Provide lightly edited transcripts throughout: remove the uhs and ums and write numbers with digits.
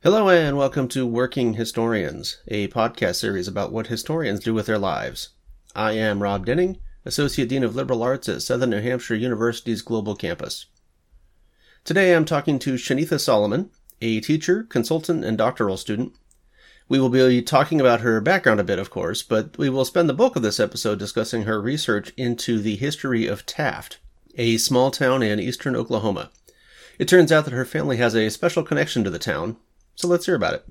Hello and welcome to Working Historians, a podcast series about what historians do with their lives. I am Rob Denning, Associate Dean of Liberal Arts at Southern New Hampshire University's Global Campus. Today I'm talking to Shanitha Solomon, a teacher, consultant, and doctoral student. We will be talking about her background a bit, of course, but we will spend the bulk of this episode discussing her research into the history of Taft, a small town in eastern Oklahoma. It turns out that her family has a special connection to the town, so let's hear about it.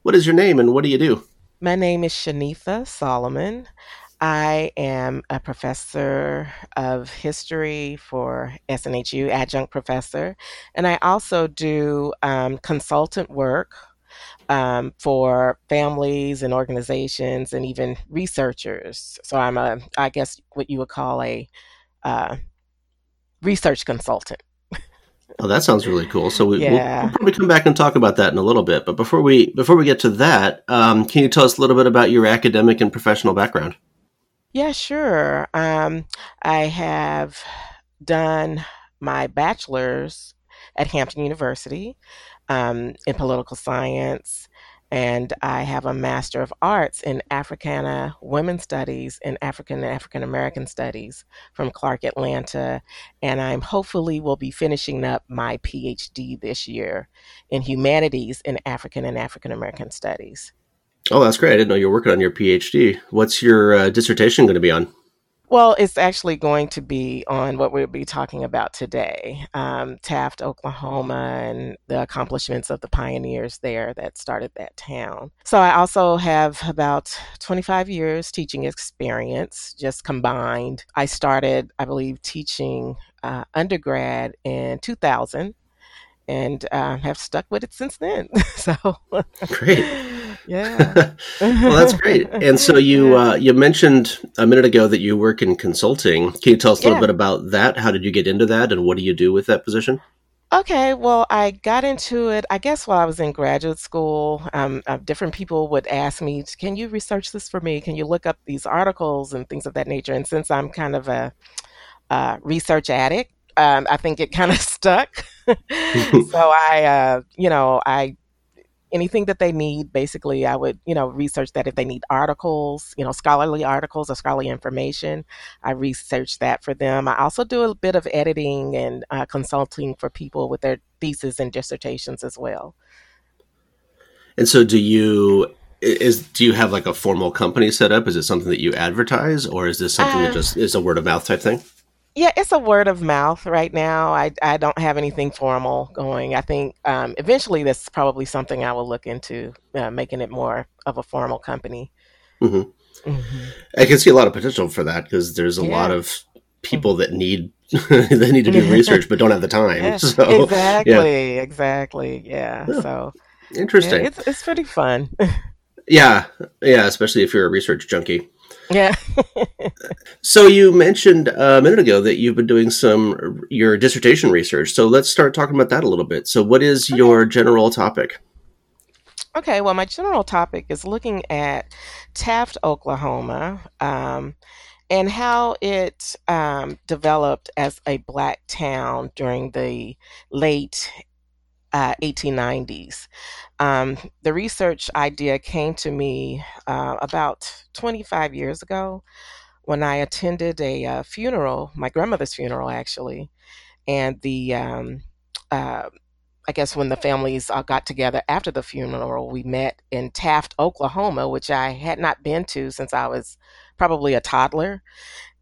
What is your name and what do you do? My name is Shanitha Solomon. I am a professor of history for SNHU, adjunct professor, and I also do consultant work for families and organizations and even researchers. So I'm I guess what you would call a research consultant. Oh, that sounds really cool. So we'll probably come back and talk about that in a little bit. But before we get to that, can you tell us a little bit about your academic and professional background? Yeah, sure. I have done my bachelor's at Hampton University in political science, and I have a Master of Arts in Africana Women's Studies and African American Studies from Clark Atlanta, and I'm hopefully will be finishing up my PhD this year in Humanities in African and African American Studies. Oh, that's great. I didn't know you were working on your PhD. What's your dissertation going to be on? Well, it's actually going to be on what we'll be talking about today, Taft, Oklahoma, and the accomplishments of the pioneers there that started that town. So I also have about 25 years teaching experience, just combined. I started, I believe, teaching undergrad in 2000 and have stuck with it since then. So great. Yeah. Well, that's great. And so you mentioned a minute ago that you work in consulting. Can you tell us a little bit about that? How did you get into that? And what do you do with that position? Okay. Well, I got into it, I guess, while I was in graduate school. Different people would ask me, can you research this for me? Can you look up these articles and things of that nature? And since I'm kind of a research addict, I think it kind of stuck. So I anything that they need, basically, I would, research that. If they need articles, scholarly articles or scholarly information, I research that for them. I also do a bit of editing and consulting for people with their theses and dissertations as well. And so do you have like a formal company set up? Is it something that you advertise, or is this something that just is a word of mouth type thing? Yeah, it's a word of mouth right now. I don't have anything formal going. I think eventually that's probably something I will look into, making it more of a formal company. Mm-hmm. Mm-hmm. I can see a lot of potential for that because there's a lot of people that need they need to do research but don't have the time. Yeah. So, exactly. Yeah. Oh, so interesting. Yeah, it's pretty fun. Yeah, especially if you're a research junkie. Yeah. So you mentioned a minute ago that you've been doing your dissertation research. So let's start talking about that a little bit. So what is your general topic? Okay. Well, my general topic is looking at Taft, Oklahoma, and how it developed as a Black town during the late 1890s. The research idea came to me about 25 years ago when I attended a funeral, my grandmother's funeral actually, and when the families all got together after the funeral, we met in Taft, Oklahoma, which I had not been to since I was probably a toddler.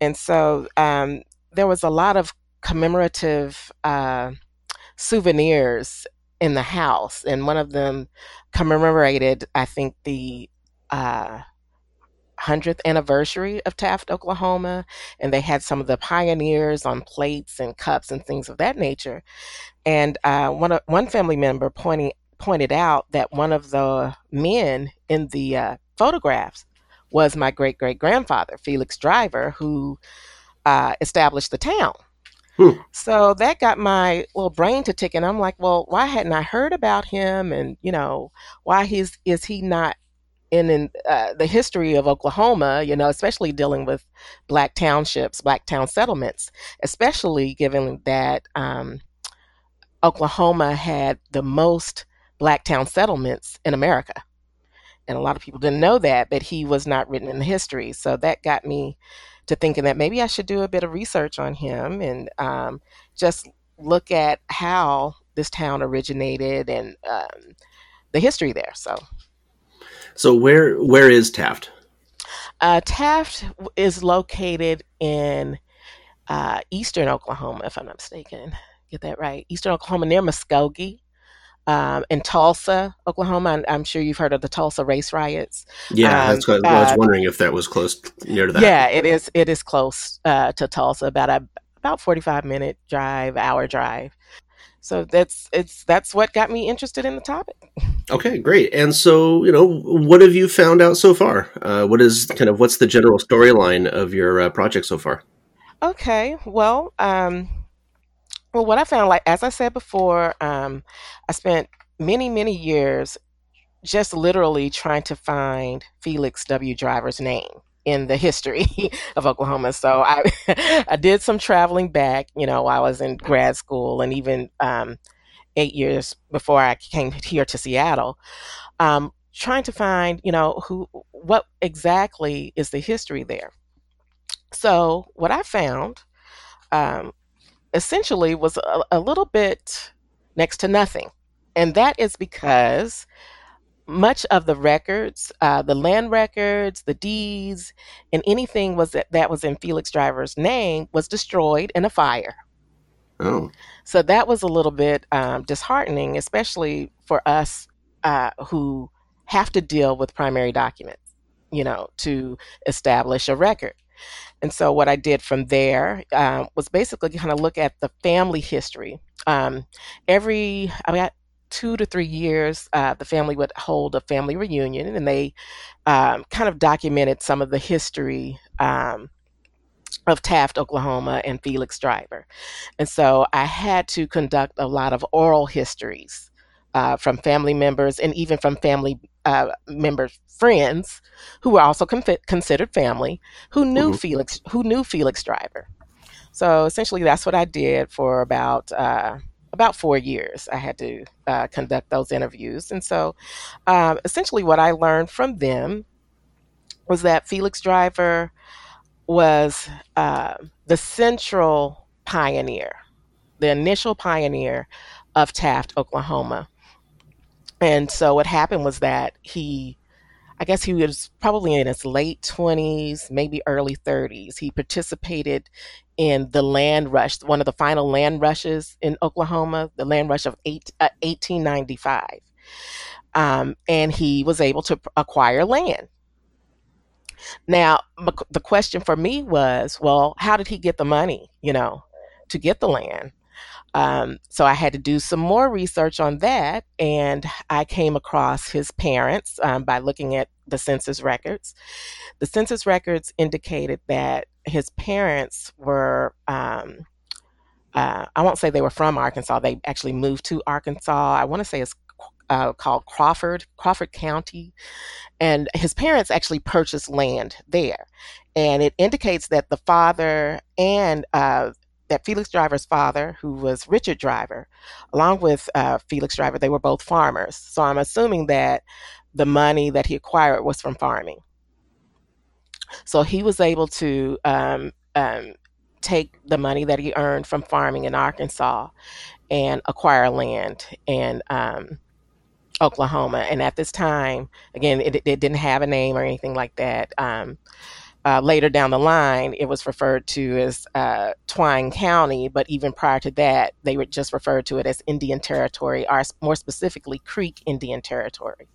And so there was a lot of commemorative souvenirs in the house, and one of them commemorated, I think, the 100th anniversary of Taft, Oklahoma, and they had some of the pioneers on plates and cups and things of that nature. And one family member pointed out that one of the men in the photographs was my great-great-grandfather, Felix Driver, who established the town. So that got my little brain to tick, and I'm like, well, why hadn't I heard about him? And, why is he not in the history of Oklahoma, especially dealing with Black townships, Black town settlements, especially given that Oklahoma had the most black town settlements in America. And a lot of people didn't know that, but he was not written in the history. So that got me to thinking that maybe I should do a bit of research on him and just look at how this town originated and the history there. So where is Taft? Taft is located in eastern Oklahoma, if I'm not mistaken. Get that right. Eastern Oklahoma, near Muskogee. In Tulsa, Oklahoma, I'm sure you've heard of the Tulsa race riots. Yeah, that's what, I was wondering if that was close near to that. Yeah, it is close to Tulsa, about 45-minute drive, hour drive. So that's what got me interested in the topic. Okay, great. And so, what have you found out so far? What's the general storyline of your project so far? Okay, well. Well, what I found, like as I said before, I spent many, many years just literally trying to find Felix W. Driver's name in the history of Oklahoma. So I did some traveling back, I was in grad school and even 8 years before I came here to Seattle, trying to find, what exactly is the history there. So what I found, essentially was a little bit next to nothing. And that is because much of the records, the land records, the deeds, and anything that was in Felix Driver's name was destroyed in a fire. Oh. So that was a little bit disheartening, especially for us who have to deal with primary documents, to establish a record. And so what I did from there was basically kind of look at the family history. Every 2 to 3 years, the family would hold a family reunion, and they kind of documented some of the history of Taft, Oklahoma, and Felix Driver. And so I had to conduct a lot of oral histories from family members and even from family member friends who were also considered family who knew mm-hmm. Felix Driver. So essentially that's what I did for about 4 years. I had to conduct those interviews. And so essentially what I learned from them was that Felix Driver was the central pioneer, the initial pioneer of Taft, Oklahoma. And so what happened was that he was probably in his late 20s, maybe early 30s. He participated in the land rush, one of the final land rushes in Oklahoma, the land rush of 1895. And he was able to acquire land. Now, the question for me was, well, how did he get the money, to get the land? So I had to do some more research on that, and I came across his parents by looking at the census records. The census records indicated that his parents were, I won't say they were from Arkansas, they actually moved to Arkansas. I want to say it's called Crawford County, and his parents actually purchased land there. And it indicates that the father and that Felix Driver's father, who was Richard Driver, along with Felix Driver, they were both farmers. So I'm assuming that the money that he acquired was from farming. So he was able to take the money that he earned from farming in Arkansas and acquire land in Oklahoma. And at this time, again, it didn't have a name or anything like that. Later down the line, it was referred to as Twine County, but even prior to that, they would just refer to it as Indian Territory, or more specifically, Creek Indian Territory.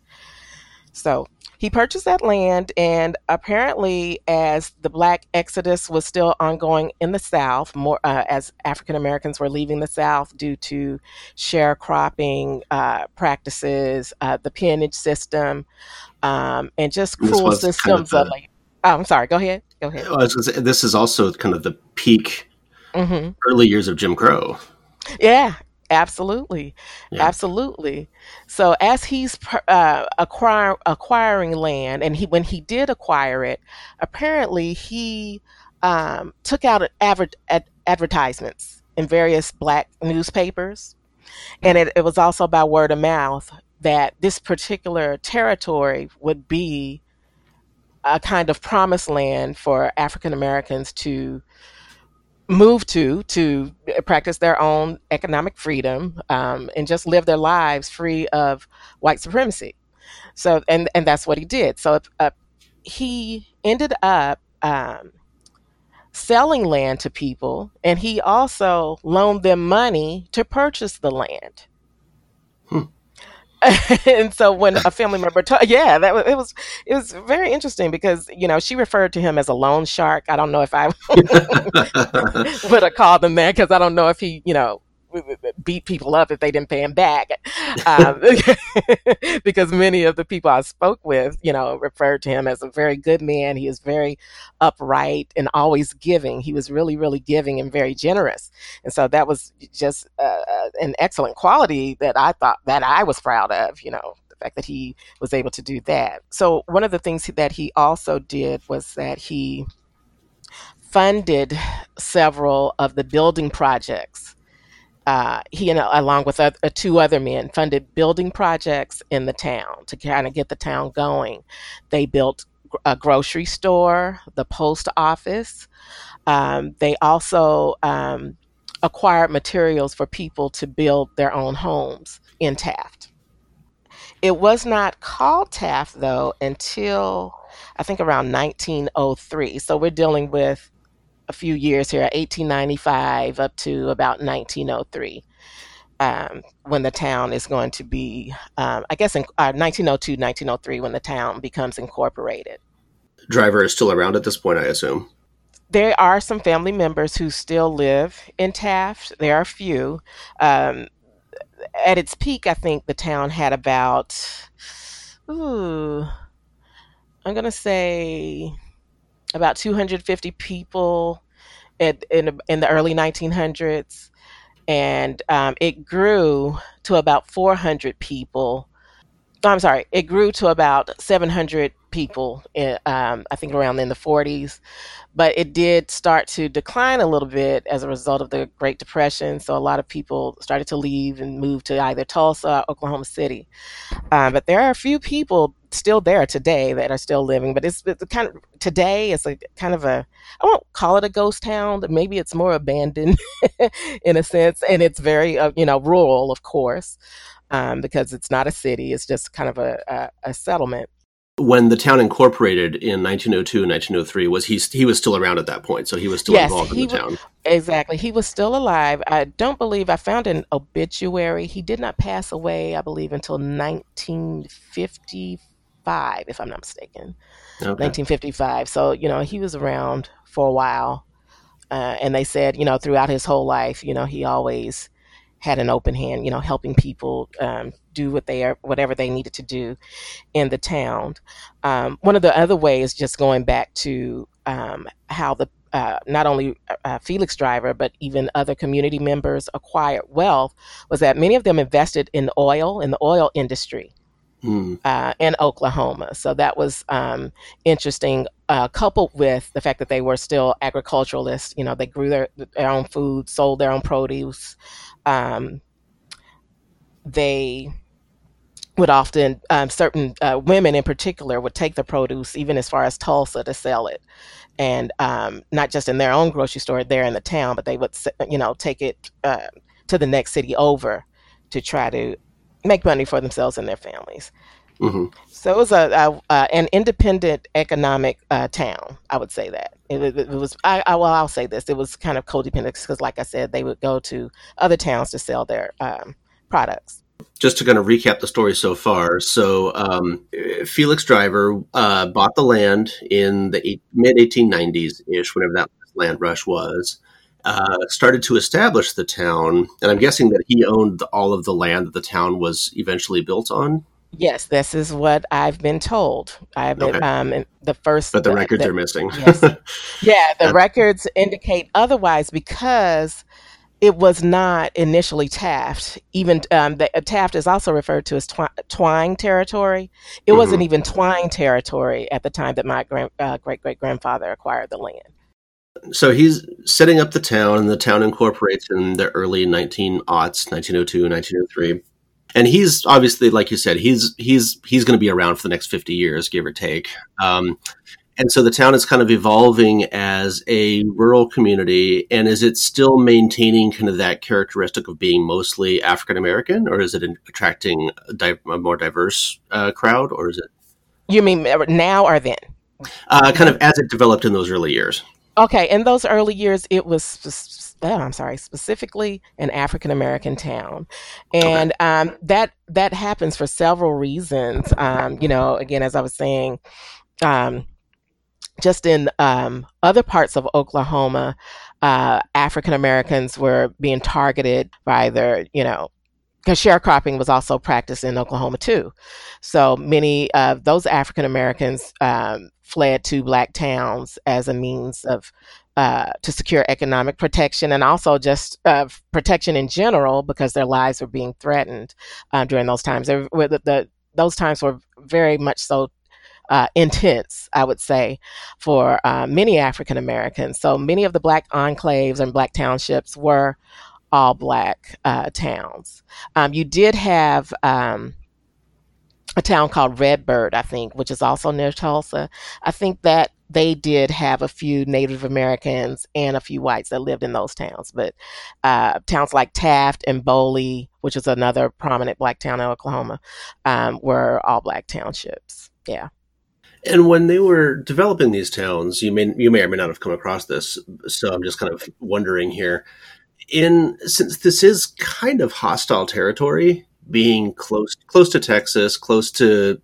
So he purchased that land, and apparently as the Black Exodus was still ongoing in the South, more as African Americans were leaving the South due to sharecropping practices, the peonage system, and just cruel systems of labor. Oh, I'm sorry. Go ahead. I was gonna say, this is also kind of the peak mm-hmm. early years of Jim Crow. Yeah, absolutely. Yeah. Absolutely. So as he's acquiring land, and when he did acquire it, apparently he took out advertisements in various Black newspapers. And it was also by word of mouth that this particular territory would be a kind of promised land for African Americans to move to practice their own economic freedom, and just live their lives free of white supremacy. So, and that's what he did. So he ended up selling land to people, and he also loaned them money to purchase the land. And so when a family member, it was very interesting because, you know, she referred to him as a loan shark. I don't know if I would have called him that, because I don't know if he, you know, beat people up if they didn't pay him back. Because many of the people I spoke with, you know, referred to him as a very good man. He is very upright and always giving. He was really, really giving and very generous. And so that was just an excellent quality that I thought that I was proud of, you know, the fact that he was able to do that. So one of the things that he also did was that he funded several of the building projects. He and along with two other men funded building projects in the town to kind of get the town going. They built a grocery store, the post office. They also acquired materials for people to build their own homes in Taft. It was not called Taft, though, until I think around 1903. So we're dealing with a few years here, 1895 up to about 1903, when the town is going to be, 1902, 1903, when the town becomes incorporated. Driver is still around at this point, I assume. There are some family members who still live in Taft. There are a few. At its peak, I think the town had about, about 250 people in the early 1900s, and it grew to about 400 people. I'm sorry, it grew to about 700 people, I think around in the 40s, but it did start to decline a little bit as a result of the Great Depression, so a lot of people started to leave and move to either Tulsa or Oklahoma City. But there are a few people still there today that are still living, but it's kind of a I won't call it a ghost town, but maybe it's more abandoned in a sense, and it's very rural, of course, because it's not a city, it's just kind of a settlement. When the town incorporated in 1902 and 1903, was he was still around at that point, so he was still involved in the town. Exactly. He was still alive. I don't believe I found an obituary. He did not pass away, I believe, until 1954. If I'm not mistaken. Okay. 1955. So, he was around for a while. And they said, throughout his whole life, he always had an open hand, helping people do whatever they needed to do in the town. One of the other ways, just going back to how the not only Felix Driver, but even other community members acquired wealth, was that many of them invested in oil, in the oil industry. In Oklahoma. So that was interesting, coupled with the fact that they were still agriculturalists. They grew their own food, sold their own produce. They would often, certain women in particular, would take the produce even as far as Tulsa to sell it. And not just in their own grocery store there in the town, but they would, take it to the next city over to try to make money for themselves and their families. Mm-hmm. So it was an independent economic town. I would say that it was. I'll say this. It was kind of codependent because, like I said, they would go to other towns to sell their products. Just to kind of recap the story so far. So Felix Driver bought the land in the mid 1890s ish, whenever that land rush was. Started to establish the town, and I'm guessing that he owned all of the land that the town was eventually built on? Yes, this is what I've been told. But the records are missing. Yes. Yeah, the records indicate otherwise because it was not initially Taft. Even Taft is also referred to as Twine Territory. It mm-hmm. wasn't even Twine Territory at the time that my great-great-grandfather acquired the land. So he's setting up the town, and the town incorporates in the early 1902, 1903. And he's obviously, like you said, he's going to be around for the next 50 years, give or take. And so the town is kind of evolving as a rural community, and is it still maintaining kind of that characteristic of being mostly African-American, or is it attracting a more diverse crowd, or is it? You mean now or then? Kind of as it developed in those early years. Okay, in those early years, it was, specifically an African-American town. And that happens for several reasons. Again, as I was saying, just in other parts of Oklahoma, African Americans were being targeted by their, because sharecropping was also practiced in Oklahoma too. So many of those African Americans fled to black towns as a means of to secure economic protection, and also just protection in general, because their lives were being threatened during those times. Those times were very much so intense, I would say, for many African Americans. So many of the black enclaves and black townships were all black towns. You did have a town called Redbird, I think, which is also near Tulsa. I think that they did have a few Native Americans and a few whites that lived in those towns. But towns like Taft and Boley, which is another prominent black town in Oklahoma, were all black townships. Yeah. And when they were developing these towns, you may or may not have come across this, so I'm just kind of wondering here. Since this is kind of hostile territory, being close to Texas, close to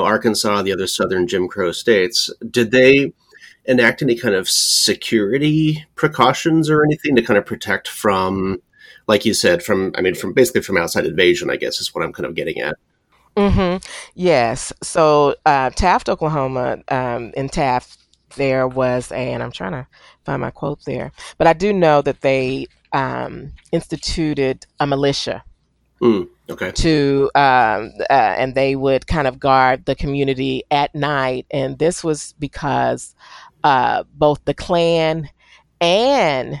Arkansas, the other southern Jim Crow states, did they enact any kind of security precautions or anything to kind of protect from, like you said, from basically from outside invasion, I guess is what I'm kind of getting at. Mm-hmm. Yes. So Taft, Oklahoma, in Taft, there was, and I'm trying to find my quote there, but I do know that they instituted a militia. Okay. To and they would kind of guard the community at night, and this was because both the Klan and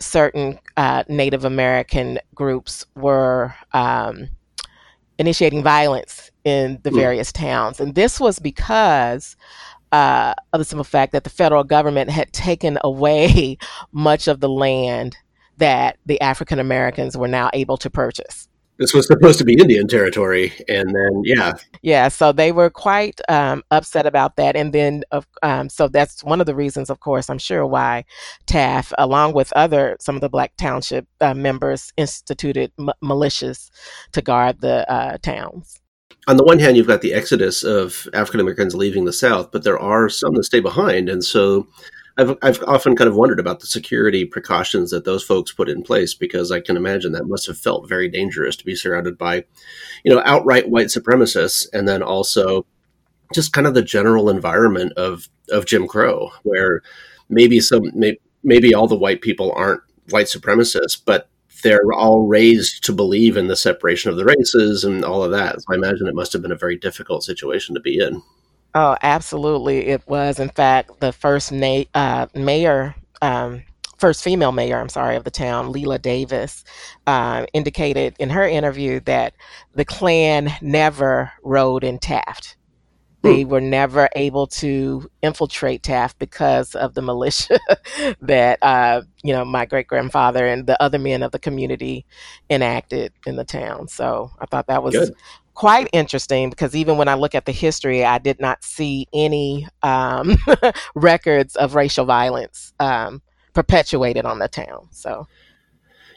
certain Native American groups were initiating violence in the various towns. And this was because of the simple fact that the federal government had taken away much of the land that the African Americans were now able to purchase. This was supposed to be Indian territory. And then, so they were quite upset about that. And then, so that's one of the reasons, of course, I'm sure, why Taft, along with some of the black township members, instituted militias to guard the towns. On the one hand, you've got the exodus of African Americans leaving the South, but there are some that stay behind. And so I've often kind of wondered about the security precautions that those folks put in place, because I can imagine that must have felt very dangerous to be surrounded by, outright white supremacists, and then also just kind of the general environment of Jim Crow, where maybe all the white people aren't white supremacists, but they're all raised to believe in the separation of the races and all of that. So I imagine it must have been a very difficult situation to be in. Oh, absolutely. It was, in fact, the first mayor, first female mayor, of the town, Leela Davis, indicated in her interview that the Klan never rode in Taft. They were never able to infiltrate Taft because of the militia that, my great-grandfather and the other men of the community enacted in the town. So I thought that was quite interesting, because even when I look at the history, I did not see any records of racial violence perpetuated on the town. So.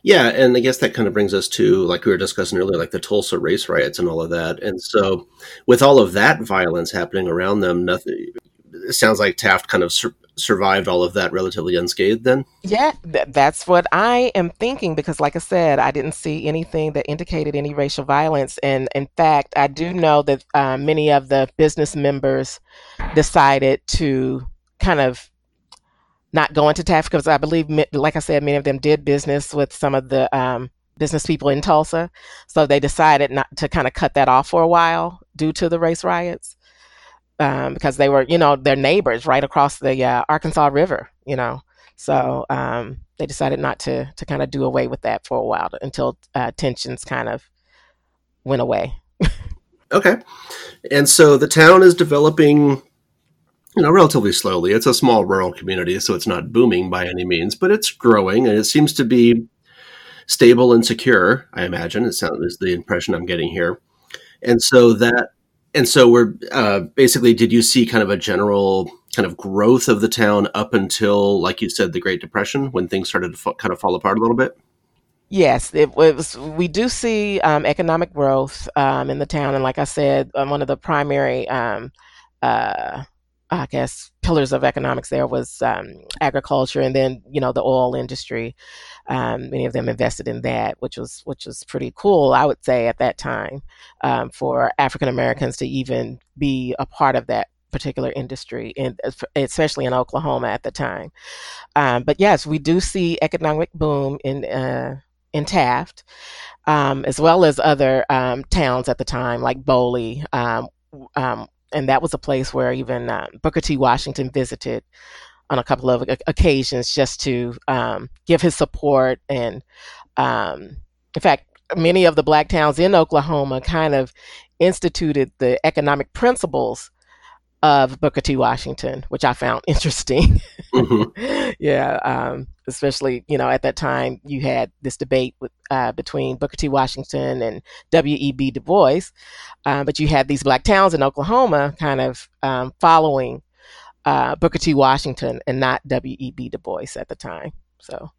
Yeah, and I guess that kind of brings us to, like we were discussing earlier, like the Tulsa race riots and all of that. And so with all of that violence happening around them, it sounds like Taft kind of survived all of that relatively unscathed then? Yeah, that's what I am thinking, because like I said, I didn't see anything that indicated any racial violence. And in fact, I do know that many of the business members decided to kind of not going to Taft, because I believe, like I said, many of them did business with some of the business people in Tulsa. So they decided not to kind of cut that off for a while due to the race riots, because they were, their neighbors right across the Arkansas River, So they decided not to kind of do away with that for a while until tensions kind of went away. Okay. And so the town is developing, you know, relatively slowly. It's a small rural community, so it's not booming by any means, but it's growing, and it seems to be stable and secure, I imagine. It sounds is the impression I'm getting here. And so that, and so we're basically, did you see kind of a general kind of growth of the town up until, like you said, the Great Depression, when things started to kind of fall apart a little bit? Yes, we do see economic growth in the town. And like I said, one of the primary, I guess, pillars of economics there was agriculture, and then, you know, the oil industry. Many of them invested in that, which was pretty cool, I would say, at that time, for African Americans to even be a part of that particular industry, and especially in Oklahoma at the time. But yes, we do see economic boom in Taft, as well as other towns at the time, like Boley, and that was a place where even Booker T. Washington visited on a couple of occasions just to give his support. And in fact, many of the Black towns in Oklahoma kind of instituted the economic principles of Booker T. Washington, which I found interesting. Mm-hmm. Yeah, especially, you know, at that time you had this debate with, between Booker T. Washington and W.E.B. Du Bois, but you had these Black towns in Oklahoma kind of following Booker T. Washington and not W.E.B. Du Bois at the time. So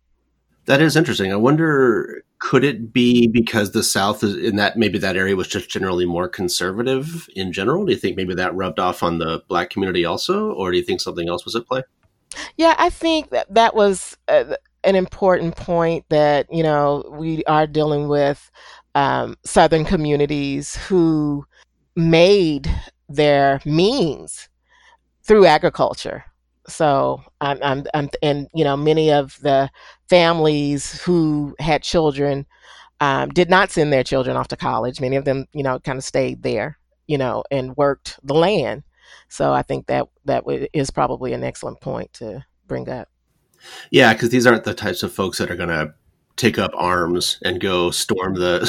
that is interesting. I wonder, could it be because the South is in that, maybe that area was just generally more conservative in general? Do you think maybe that rubbed off on the Black community also, or do you think something else was at play? Yeah, I think that was an important point, that, you know, we are dealing with Southern communities who made their means through agriculture. So I'm, and you know, many of the families who had children did not send their children off to college. Many of them, you know, kind of stayed there, you know, and worked the land. So I think that is probably an excellent point to bring up. Yeah, because these aren't the types of folks that are going to take up arms and go storm the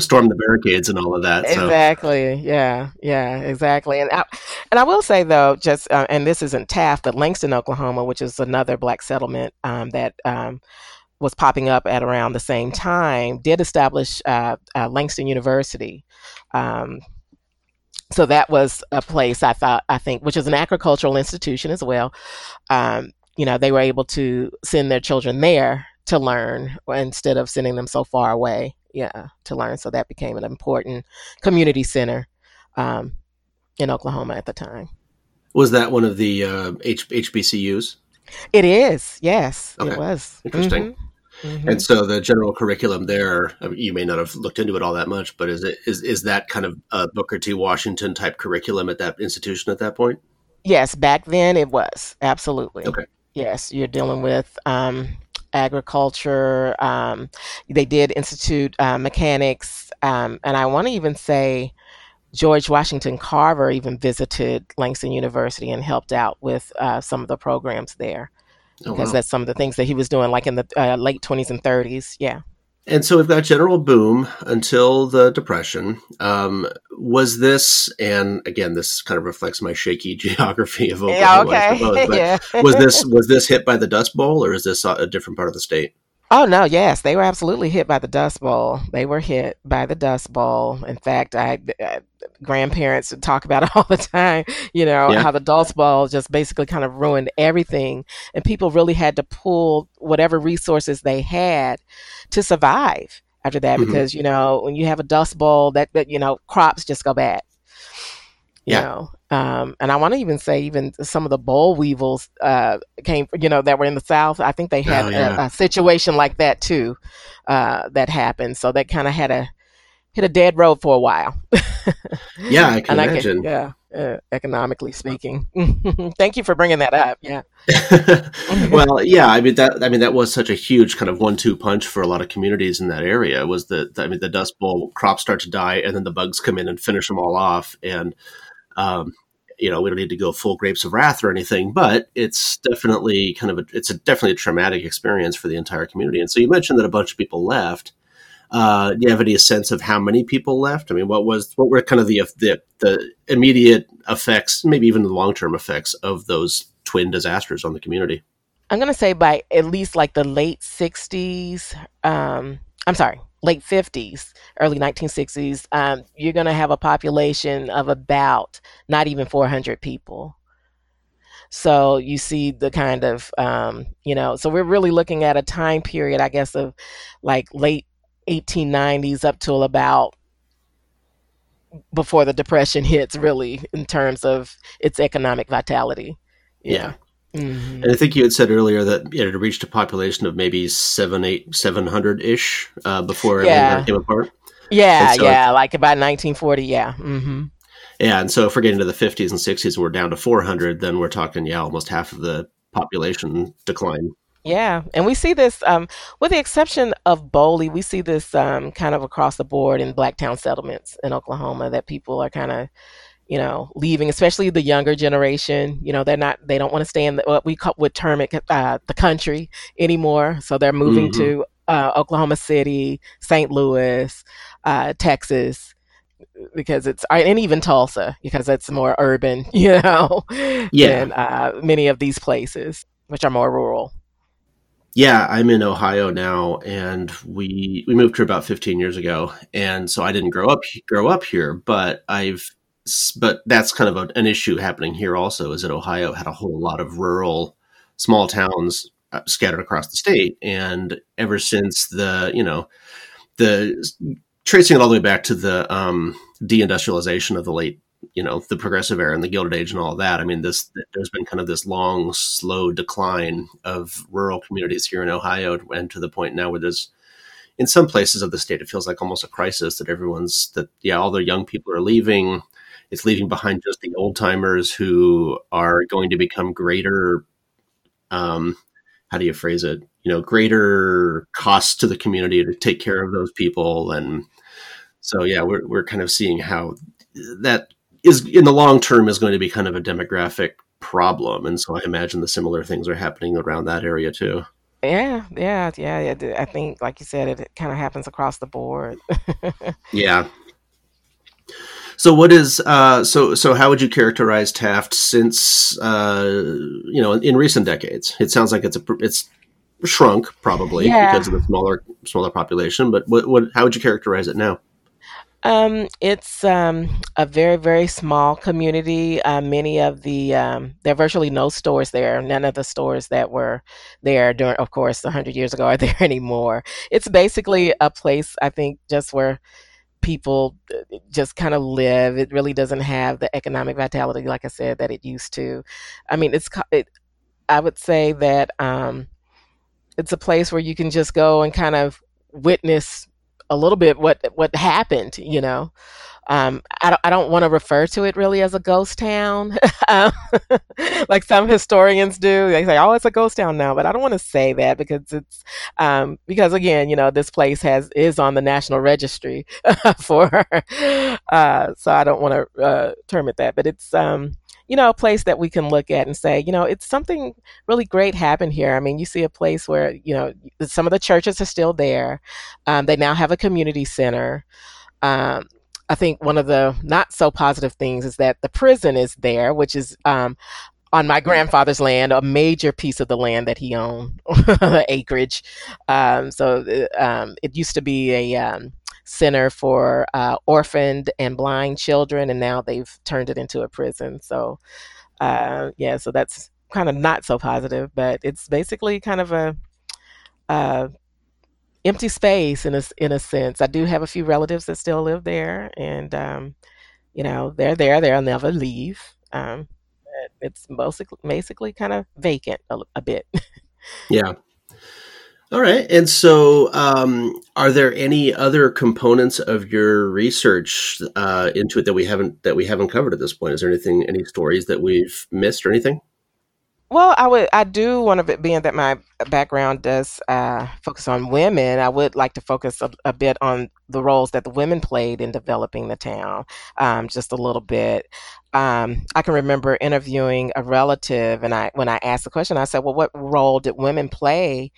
storm the barricades and all of that. So. Exactly. Yeah, exactly. And I will say, though, just and this isn't Taft, but Langston, Oklahoma, which is another Black settlement that was popping up at around the same time, did establish Langston University. So that was a place I think, which is an agricultural institution as well. You know, they were able to send their children there to learn instead of sending them so far away, to learn. So that became an important community center in Oklahoma at the time. Was that one of the HBCUs? It is, yes. Okay. It was. Interesting. Mm-hmm. Mm-hmm. And so the general curriculum there, I mean, you may not have looked into it all that much, but is that kind of a Booker T. Washington type curriculum at that institution at that point? Yes, back then it was, absolutely. Okay. Yes, you're dealing with... agriculture. They did institute mechanics. And I want to even say George Washington Carver even visited Langston University and helped out with some of the programs there. Oh, because wow. That's some of the things that he was doing, like in the late 20s and 30s. Yeah. And so we've got general boom until the Depression. Was this, and again, this kind of reflects my shaky geography of Oklahoma, yeah, okay. Suppose, yeah. Was this hit by the Dust Bowl, or is this a different part of the state? Oh, no, yes. They were absolutely hit by the Dust Bowl. They were hit by the Dust Bowl. In fact, I grandparents would talk about it all the time, you know, yeah. How the Dust Bowl just basically kind of ruined everything. And people really had to pull whatever resources they had to survive after that, mm-hmm. because, you know, when you have a Dust Bowl, that you know, crops just go bad. Yeah. You know, and I want to even say, even some of the boll weevils came, you know, that were in the South. I think they had a situation like that too, that happened. So that kind of had hit a dead road for a while. Yeah, I can imagine. Economically speaking. Thank you for bringing that up. Yeah. Well, yeah. I mean that was such a huge kind of 1-2 punch for a lot of communities in that area. Was the Dust Bowl, crops start to die, and then the bugs come in and finish them all off. And you know, we don't need to go full Grapes of Wrath or anything, but it's definitely kind of a traumatic experience for the entire community. And so you mentioned that a bunch of people left. Do you have any sense of how many people left? I mean, what were kind of the immediate effects, maybe even the long-term effects of those twin disasters on the community? I'm going to say by at least like the late 50s, early 1960s, you're going to have a population of about not even 400 people. So you see the kind of, so we're really looking at a time period, I guess, of like late 1890s up till about before the Depression hits, really, in terms of its economic vitality. Yeah. Mm-hmm. And I think you had said earlier that it had reached a population of maybe 700-ish before everything came apart. Yeah, so like about 1940, yeah. Mm-hmm. Yeah, and so if we're getting to the 50s and 60s and we're down to 400, then we're talking, almost half of the population decline. Yeah, and we see this, with the exception of Boley, we see this kind of across the board in black town settlements in Oklahoma that people are kind of, leaving, especially the younger generation. They don't want to stay in what we would term it the country anymore. So they're moving mm-hmm. to Oklahoma City, St. Louis, Texas, because it's, and even Tulsa, because it's more urban, than many of these places, which are more rural. Yeah, I'm in Ohio now, and we moved here about 15 years ago, and so I didn't grow up here, but that's kind of an issue happening here also, is that Ohio had a whole lot of rural small towns scattered across the state. And ever since tracing it all the way back to the deindustrialization of the late, the progressive era and the Gilded Age and all that, I mean, there's been kind of this long, slow decline of rural communities here in Ohio, and to the point now where there's, in some places of the state, it feels like almost a crisis that all the young people are leaving. It's leaving behind just the old timers who are going to become greater, how do you phrase it? Greater costs to the community to take care of those people. And so, we're kind of seeing how that is in the long term is going to be kind of a demographic problem. And so I imagine the similar things are happening around that area too. Yeah. I think, like you said, it kind of happens across the board. Yeah. So what is so how would you characterize Taft since in recent decades? It sounds like it's shrunk probably because of the smaller population, but how would you characterize it now? It's a very, very small community. Many of the there are virtually no stores there. None of the stores that were there during, of course, 100 years ago are there anymore. It's basically a place, I think, just where people just kind of live. It really doesn't have the economic vitality, like I said, that it used to. I mean, I would say that it's a place where you can just go and kind of witness a little bit what happened, I don't want to refer to it really as a ghost town, like some historians do. They say, "Oh, it's a ghost town now," but I don't want to say that because it's because again, this place is on the National Registry so I don't want to term it that. But it's a place that we can look at and say, it's something really great happened here. I mean, you see a place where, some of the churches are still there. They now have a community center. I think one of the not so positive things is that the prison is there, which is on my grandfather's land, a major piece of the land that he owned, acreage. So it used to be a center for orphaned and blind children, and now they've turned it into a prison. So so that's kind of not so positive, but it's basically kind of a empty space in a sense. I do have a few relatives that still live there, and they're there, they'll never leave. It's basically kind of vacant a bit. Yeah. All right. And so are there any other components of your research into it that we haven't covered at this point? Is there anything, any stories that we've missed or anything? Well, I do want to, being that my background does focus on women, I would like to focus a bit on the roles that the women played in developing the town, just a little bit. I can remember interviewing a relative, and when I asked the question, I said, well, what role did women play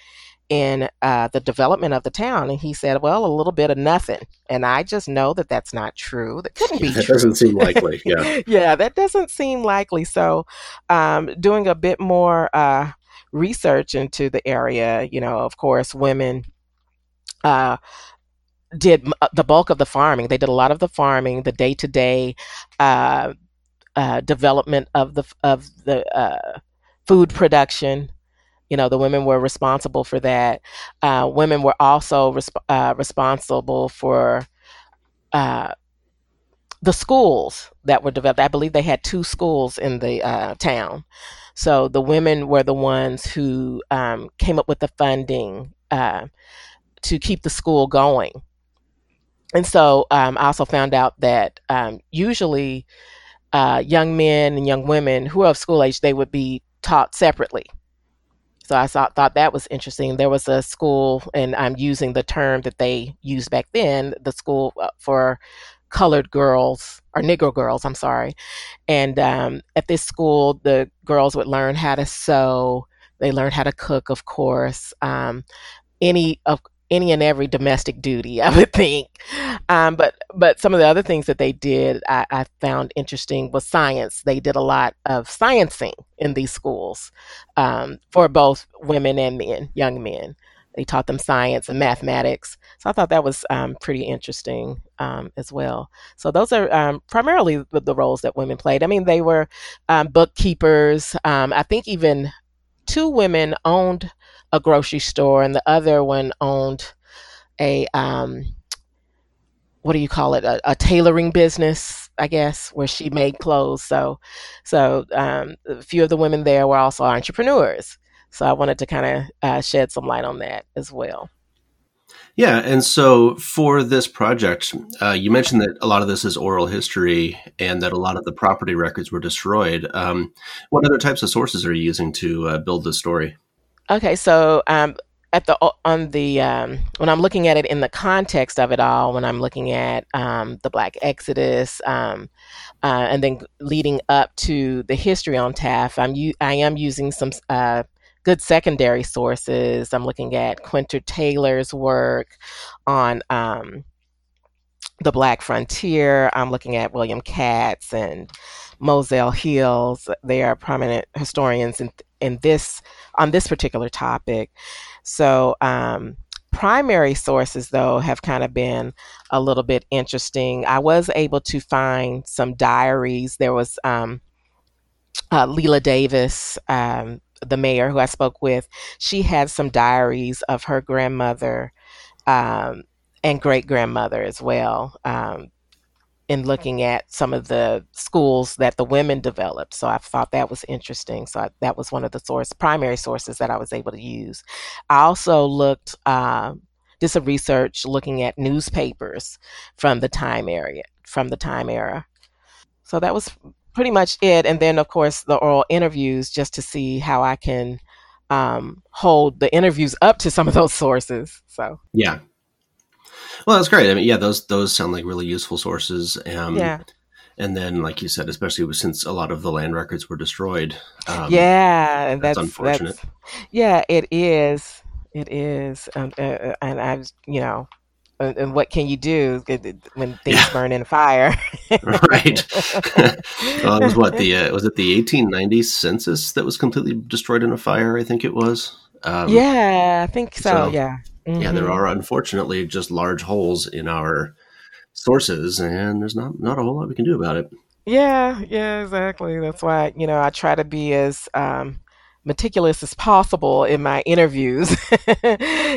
in the development of the town. And he said, well, a little bit of nothing. And I just know that that's not true. That couldn't be true. That doesn't seem likely. Yeah. Yeah, that doesn't seem likely. So doing a bit more research into the area, you know, of course, women did the bulk of the farming. They did a lot of the farming, the day-to-day development of the food production. You know, the women were responsible for that. Women were also responsible for the schools that were developed. I believe they had 2 schools in the town. So the women were the ones who came up with the funding to keep the school going. And so I also found out that usually young men and young women who are of school age, they would be taught separately. So I thought that was interesting. There was a school, and I'm using the term that they used back then, the school for colored girls, or Negro girls, I'm sorry. And at this school, the girls would learn how to sew. They learned how to cook, of course, any and every domestic duty, I would think. But some of the other things that they did, I found interesting, was science. They did a lot of sciencing in these schools for both women and men, young men. They taught them science and mathematics. So I thought that was pretty interesting as well. So those are primarily the roles that women played. I mean, they were bookkeepers. I think even 2 women owned a grocery store, and the other one owned a, a tailoring business, I guess, where she made clothes. So a few of the women there were also entrepreneurs. So I wanted to kind of shed some light on that as well. Yeah. And so for this project, you mentioned that a lot of this is oral history and that a lot of the property records were destroyed. What other types of sources are you using to build the story? Okay, so when I'm looking at it in the context of it all, when I'm looking at the Black Exodus and then leading up to the history on Taft, I am using some good secondary sources. I'm looking at Quinter Taylor's work on the Black Frontier. I'm looking at William Katz and Moselle Hills. They are prominent historians on this particular topic. So primary sources, though, have kind of been a little bit interesting. I was able to find some diaries. There was Leela Davis, the mayor who I spoke with. She had some diaries of her grandmother and great-grandmother as well, in looking at some of the schools that the women developed. So I thought that was interesting. So that was one of the primary sources that I was able to use. I also did some research looking at newspapers from the time era. So that was pretty much it. And then, of course, the oral interviews, just to see how I can hold the interviews up to some of those sources. So yeah. Well, that's great. I mean, yeah, those sound like really useful sources. Yeah. And then, like you said, especially since a lot of the land records were destroyed. Yeah. That's unfortunate. Yeah, it is. It is. And I was, you know, and what can you do when things burn in fire? Right. Well, it was the 1890 census that was completely destroyed in a fire, I think it was? Yeah, I think so. Yeah. Mm-hmm. Yeah, there are unfortunately just large holes in our sources, and there's not a whole lot we can do about it. Yeah, exactly. That's why, you know, I try to be as meticulous as possible in my interviews,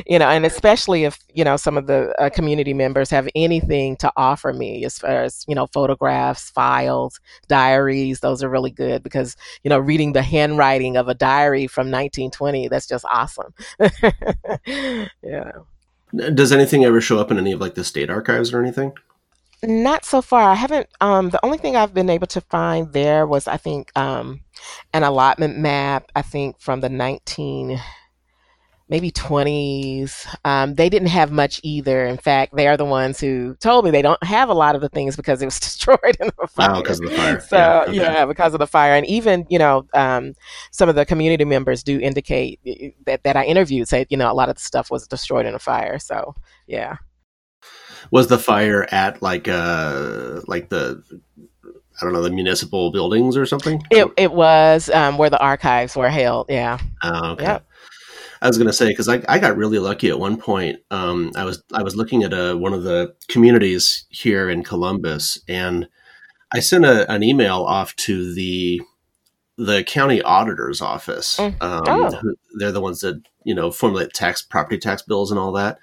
you know, and especially if, you know, some of the community members have anything to offer me as far as, you know, photographs, files, diaries. Those are really good because, you know, reading the handwriting of a diary from 1920, that's just awesome. Yeah. Does anything ever show up in any of like the state archives or anything? Not so far. I haven't. The only thing I've been able to find there was, I think, an allotment map, I think, from the 19 maybe 20s. They didn't have much either. In fact, they are the ones who told me they don't have a lot of the things because it was destroyed in the fire. Oh, because of the fire. So, yeah, because of the fire. And even, you know, some of the community members do indicate that I interviewed, say, you know, a lot of the stuff was destroyed in a fire. So, yeah. Was the fire at like the... I don't know, the municipal buildings or something? It was where the archives were held, yeah. Oh, okay. Yep. I was going to say, because I got really lucky at one point. I was looking at one of the communities here in Columbus, and I sent an email off to the county auditor's office. They're the ones that, you know, formulate property tax bills and all that.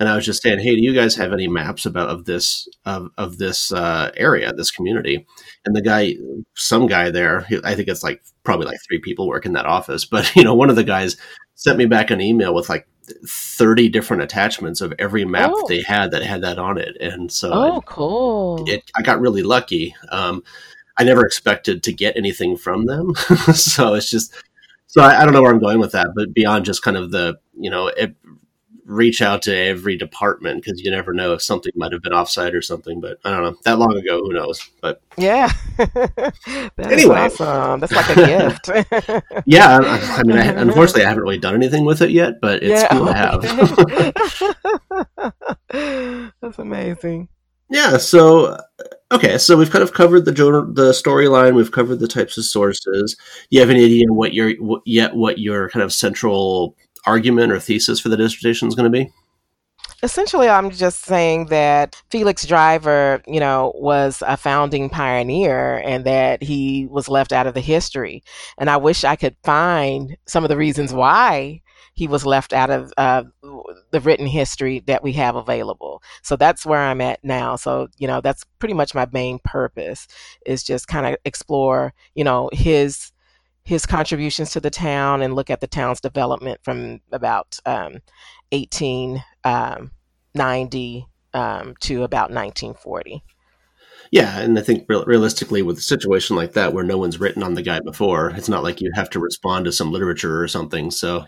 And I was just saying, hey, do you guys have any maps of this area, this community? And some guy there, I think it's like probably like 3 people work in that office, but you know, one of the guys sent me back an email with like 30 different attachments of every map that they had that had that on it. And so, cool! I got really lucky. I never expected to get anything from them, so it's just I don't know where I'm going with that, but beyond just kind of the reach out to every department, because you never know if something might have been offsite or something, but I don't know, that long ago, who knows? But yeah. Anyway, awesome. That's like a gift. Yeah. I mean, unfortunately I haven't really done anything with it yet, but it's cool to have. That's amazing. Yeah. So, okay. So we've kind of covered the storyline. We've covered the types of sources. Do you have any idea what your kind of central argument or thesis for the dissertation is going to be? Essentially, I'm just saying that Felix Driver, you know, was a founding pioneer and that he was left out of the history. And I wish I could find some of the reasons why he was left out of the written history that we have available. So that's where I'm at now. So, you know, that's pretty much my main purpose, is just kind of explore, you know, his contributions to the town and look at the town's development from about 1890 to about 1940. Yeah, and I think realistically with a situation like that where no one's written on the guy before, it's not like you have to respond to some literature or something. So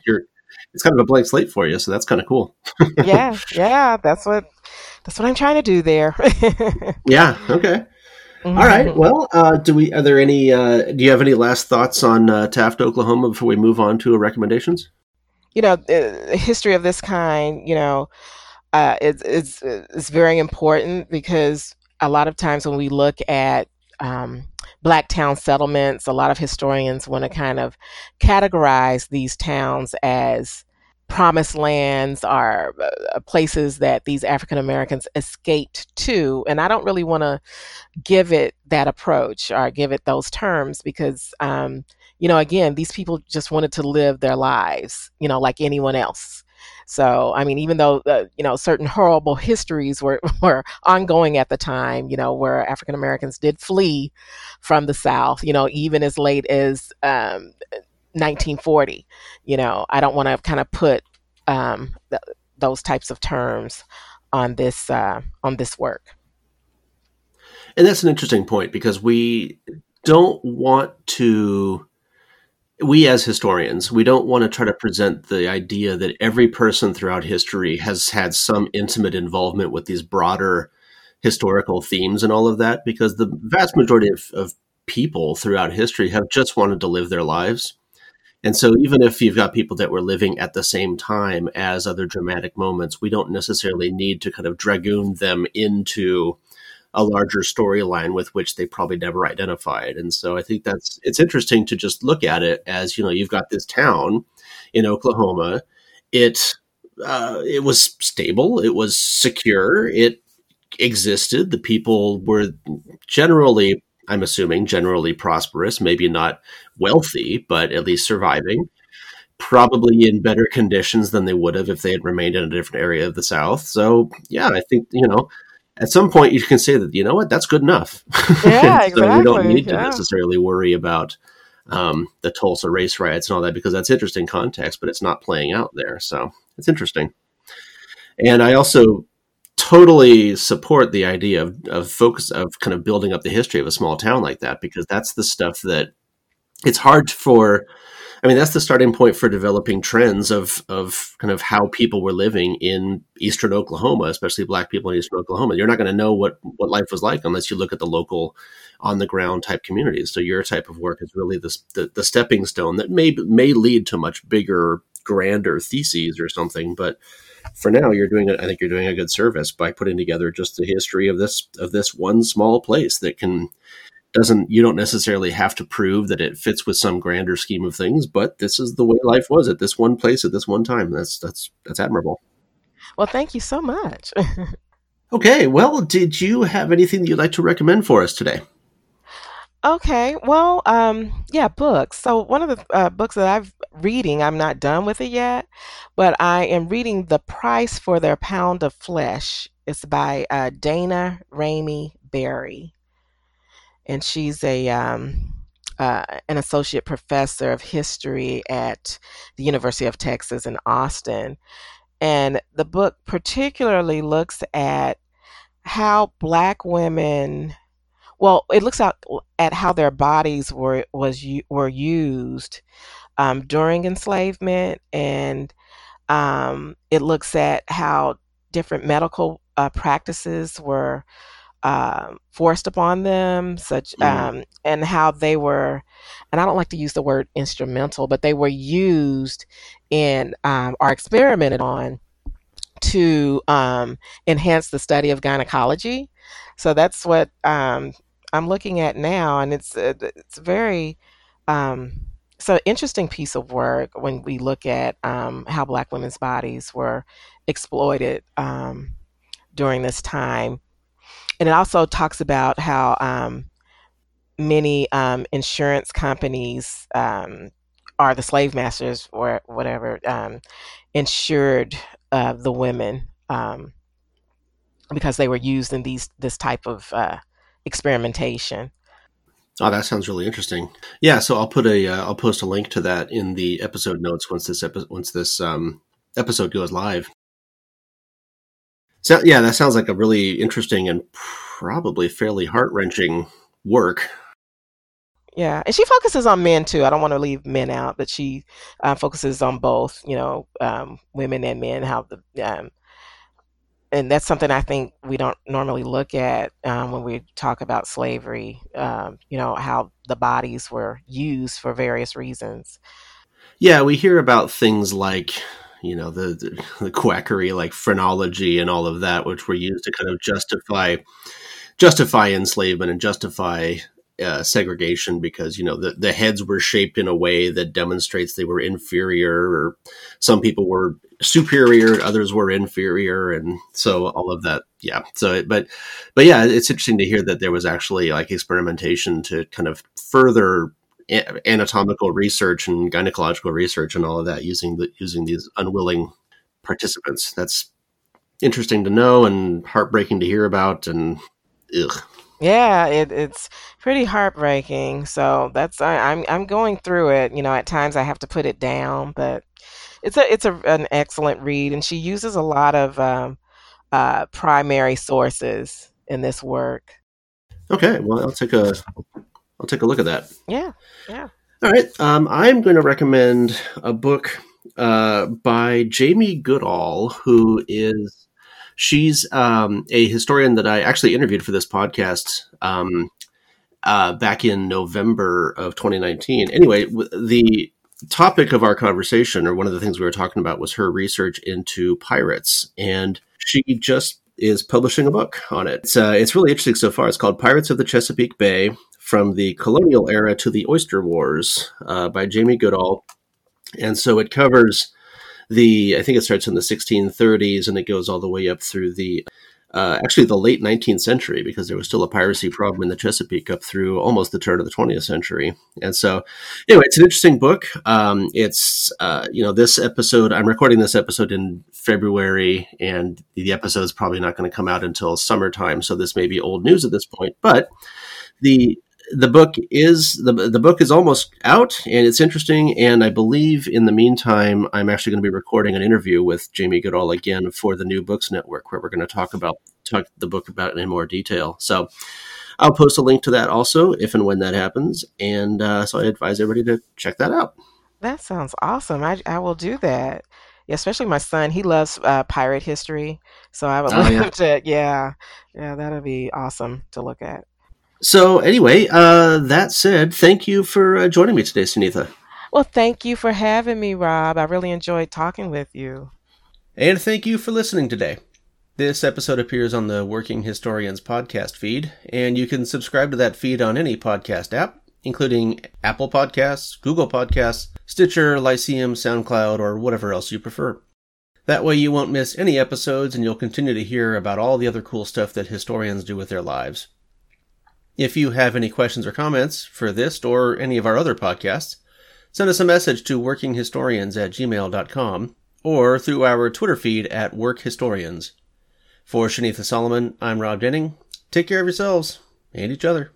it's kind of a blank slate for you, so that's kind of cool. yeah, that's what I'm trying to do there. Yeah, okay. Mm-hmm. All right. Well, do you have any last thoughts on Taft, Oklahoma, before we move on to recommendations? You know, history of this kind, you know, it's very important, because a lot of times when we look at Black town settlements, a lot of historians want to kind of categorize these towns as promised lands are places that these African Americans escaped to. And I don't really want to give it that approach or give it those terms, because, you know, again, these people just wanted to live their lives, you know, like anyone else. So, I mean, even though, you know, certain horrible histories were ongoing at the time, you know, where African Americans did flee from the South, you know, even as late as 1940, you know, I don't want to kind of put those types of terms on this work. And that's an interesting point, because we don't want to, we as historians, we don't want to try to present the idea that every person throughout history has had some intimate involvement with these broader historical themes and all of that, because the vast majority of people throughout history have just wanted to live their lives. And so even if you've got people that were living at the same time as other dramatic moments, we don't necessarily need to kind of dragoon them into a larger storyline with which they probably never identified. And so I think it's interesting to just look at it as, you know, you've got this town in Oklahoma. It was stable. It was secure. It existed. The people were generally, I'm assuming, generally prosperous, maybe not wealthy, but at least surviving, probably in better conditions than they would have if they had remained in a different area of the South. So, yeah, I think, you know, at some point you can say that, you know what, that's good enough. Yeah, exactly. So we don't need to necessarily worry about the Tulsa race riots and all that, because that's interesting context, but it's not playing out there. So it's interesting. And I also totally support the idea of focus of kind of building up the history of a small town like that, because that's the stuff that it's hard for, I mean, that's the starting point for developing trends of kind of how people were living in Eastern Oklahoma, especially Black people in Eastern Oklahoma. You're not going to know what life was like unless you look at the local on the ground type communities. So your type of work is really the stepping stone that may lead to much bigger, grander theses or something. But for now, I think you're doing a good service by putting together just the history of this one small place that you don't necessarily have to prove that it fits with some grander scheme of things, but this is the way life was at this one place at this one time. That's admirable. Well, thank you so much. Okay. Well, did you have anything that you'd like to recommend for us today? Okay. Well, books. So one of the books that I've reading, I'm not done with it yet, but I am reading The Price for Their Pound of Flesh. It's by Dana Ramey Berry. And she's an associate professor of history at the University of Texas in Austin. And the book particularly looks at how Black women, it looks at how their bodies were used during enslavement. And it looks at how different medical practices were forced upon them, and how they were, and I don't like to use the word instrumental, but they were used in or experimented on to enhance the study of gynecology. So that's what I'm looking at now, and it's very so interesting piece of work when we look at how Black women's bodies were exploited during this time. And it also talks about how many insurance companies are the slave masters or whatever insured the women because they were used in this type of experimentation. Oh, that sounds really interesting. Yeah, so I'll put I'll post a link to that in the episode notes once this episode goes live. So, yeah, that sounds like a really interesting and probably fairly heart-wrenching work. Yeah, and she focuses on men, too. I don't want to leave men out, but she focuses on both, women and men. And that's something I think we don't normally look at when we talk about slavery, how the bodies were used for various reasons. Yeah, we hear about things like the quackery, like phrenology and all of that, which were used to kind of justify enslavement and justify segregation because, the heads were shaped in a way that demonstrates they were inferior, or some people were superior, others were inferior. And so all of that. Yeah. So, but yeah, it's interesting to hear that there was actually like experimentation to kind of further anatomical research and gynecological research and all of that using these unwilling participants. That's interesting to know and heartbreaking to hear about. And ugh. Yeah, it's pretty heartbreaking. So that's I'm going through it. At times I have to put it down, but it's an excellent read, and she uses a lot of primary sources in this work. Okay, well, I'll take a look at that. Yeah, yeah. All right. I'm going to recommend a book by Jamie Goodall, who is a historian that I actually interviewed for this podcast back in November of 2019. Anyway, the topic of our conversation, or one of the things we were talking about, was her research into pirates, and she just is publishing a book on it. It's really interesting so far. It's called Pirates of the Chesapeake Bay: From the Colonial Era to the Oyster Wars by Jamie Goodall. And so it covers I think it starts in the 1630s and it goes all the way up through the late 19th century, because there was still a piracy problem in the Chesapeake up through almost the turn of the 20th century. And so anyway, it's an interesting book. I'm recording this episode in February, and the episode's probably not going to come out until summertime. So this may be old news at this point, but the book is the book is almost out, and it's interesting. And I believe in the meantime, I'm actually going to be recording an interview with Jamie Goodall again for the New Books Network, where we're going to talk the book about in more detail. So I'll post a link to that also, if and when that happens. And so I advise everybody to check that out. That sounds awesome. I will do that. Especially my son, he loves pirate history. So I would love to, that'll be awesome to look at. So anyway, that said, thank you for joining me today, Shanitha. Well, thank you for having me, Rob. I really enjoyed talking with you. And thank you for listening today. This episode appears on the Working Historians podcast feed, and you can subscribe to that feed on any podcast app, including Apple Podcasts, Google Podcasts, Stitcher, Lyceum, SoundCloud, or whatever else you prefer. That way you won't miss any episodes, and you'll continue to hear about all the other cool stuff that historians do with their lives. If you have any questions or comments for this or any of our other podcasts, send us a message to workinghistorians@gmail.com or through our Twitter feed at workhistorians. For Shanitha Solomon, I'm Rob Denning. Take care of yourselves and each other.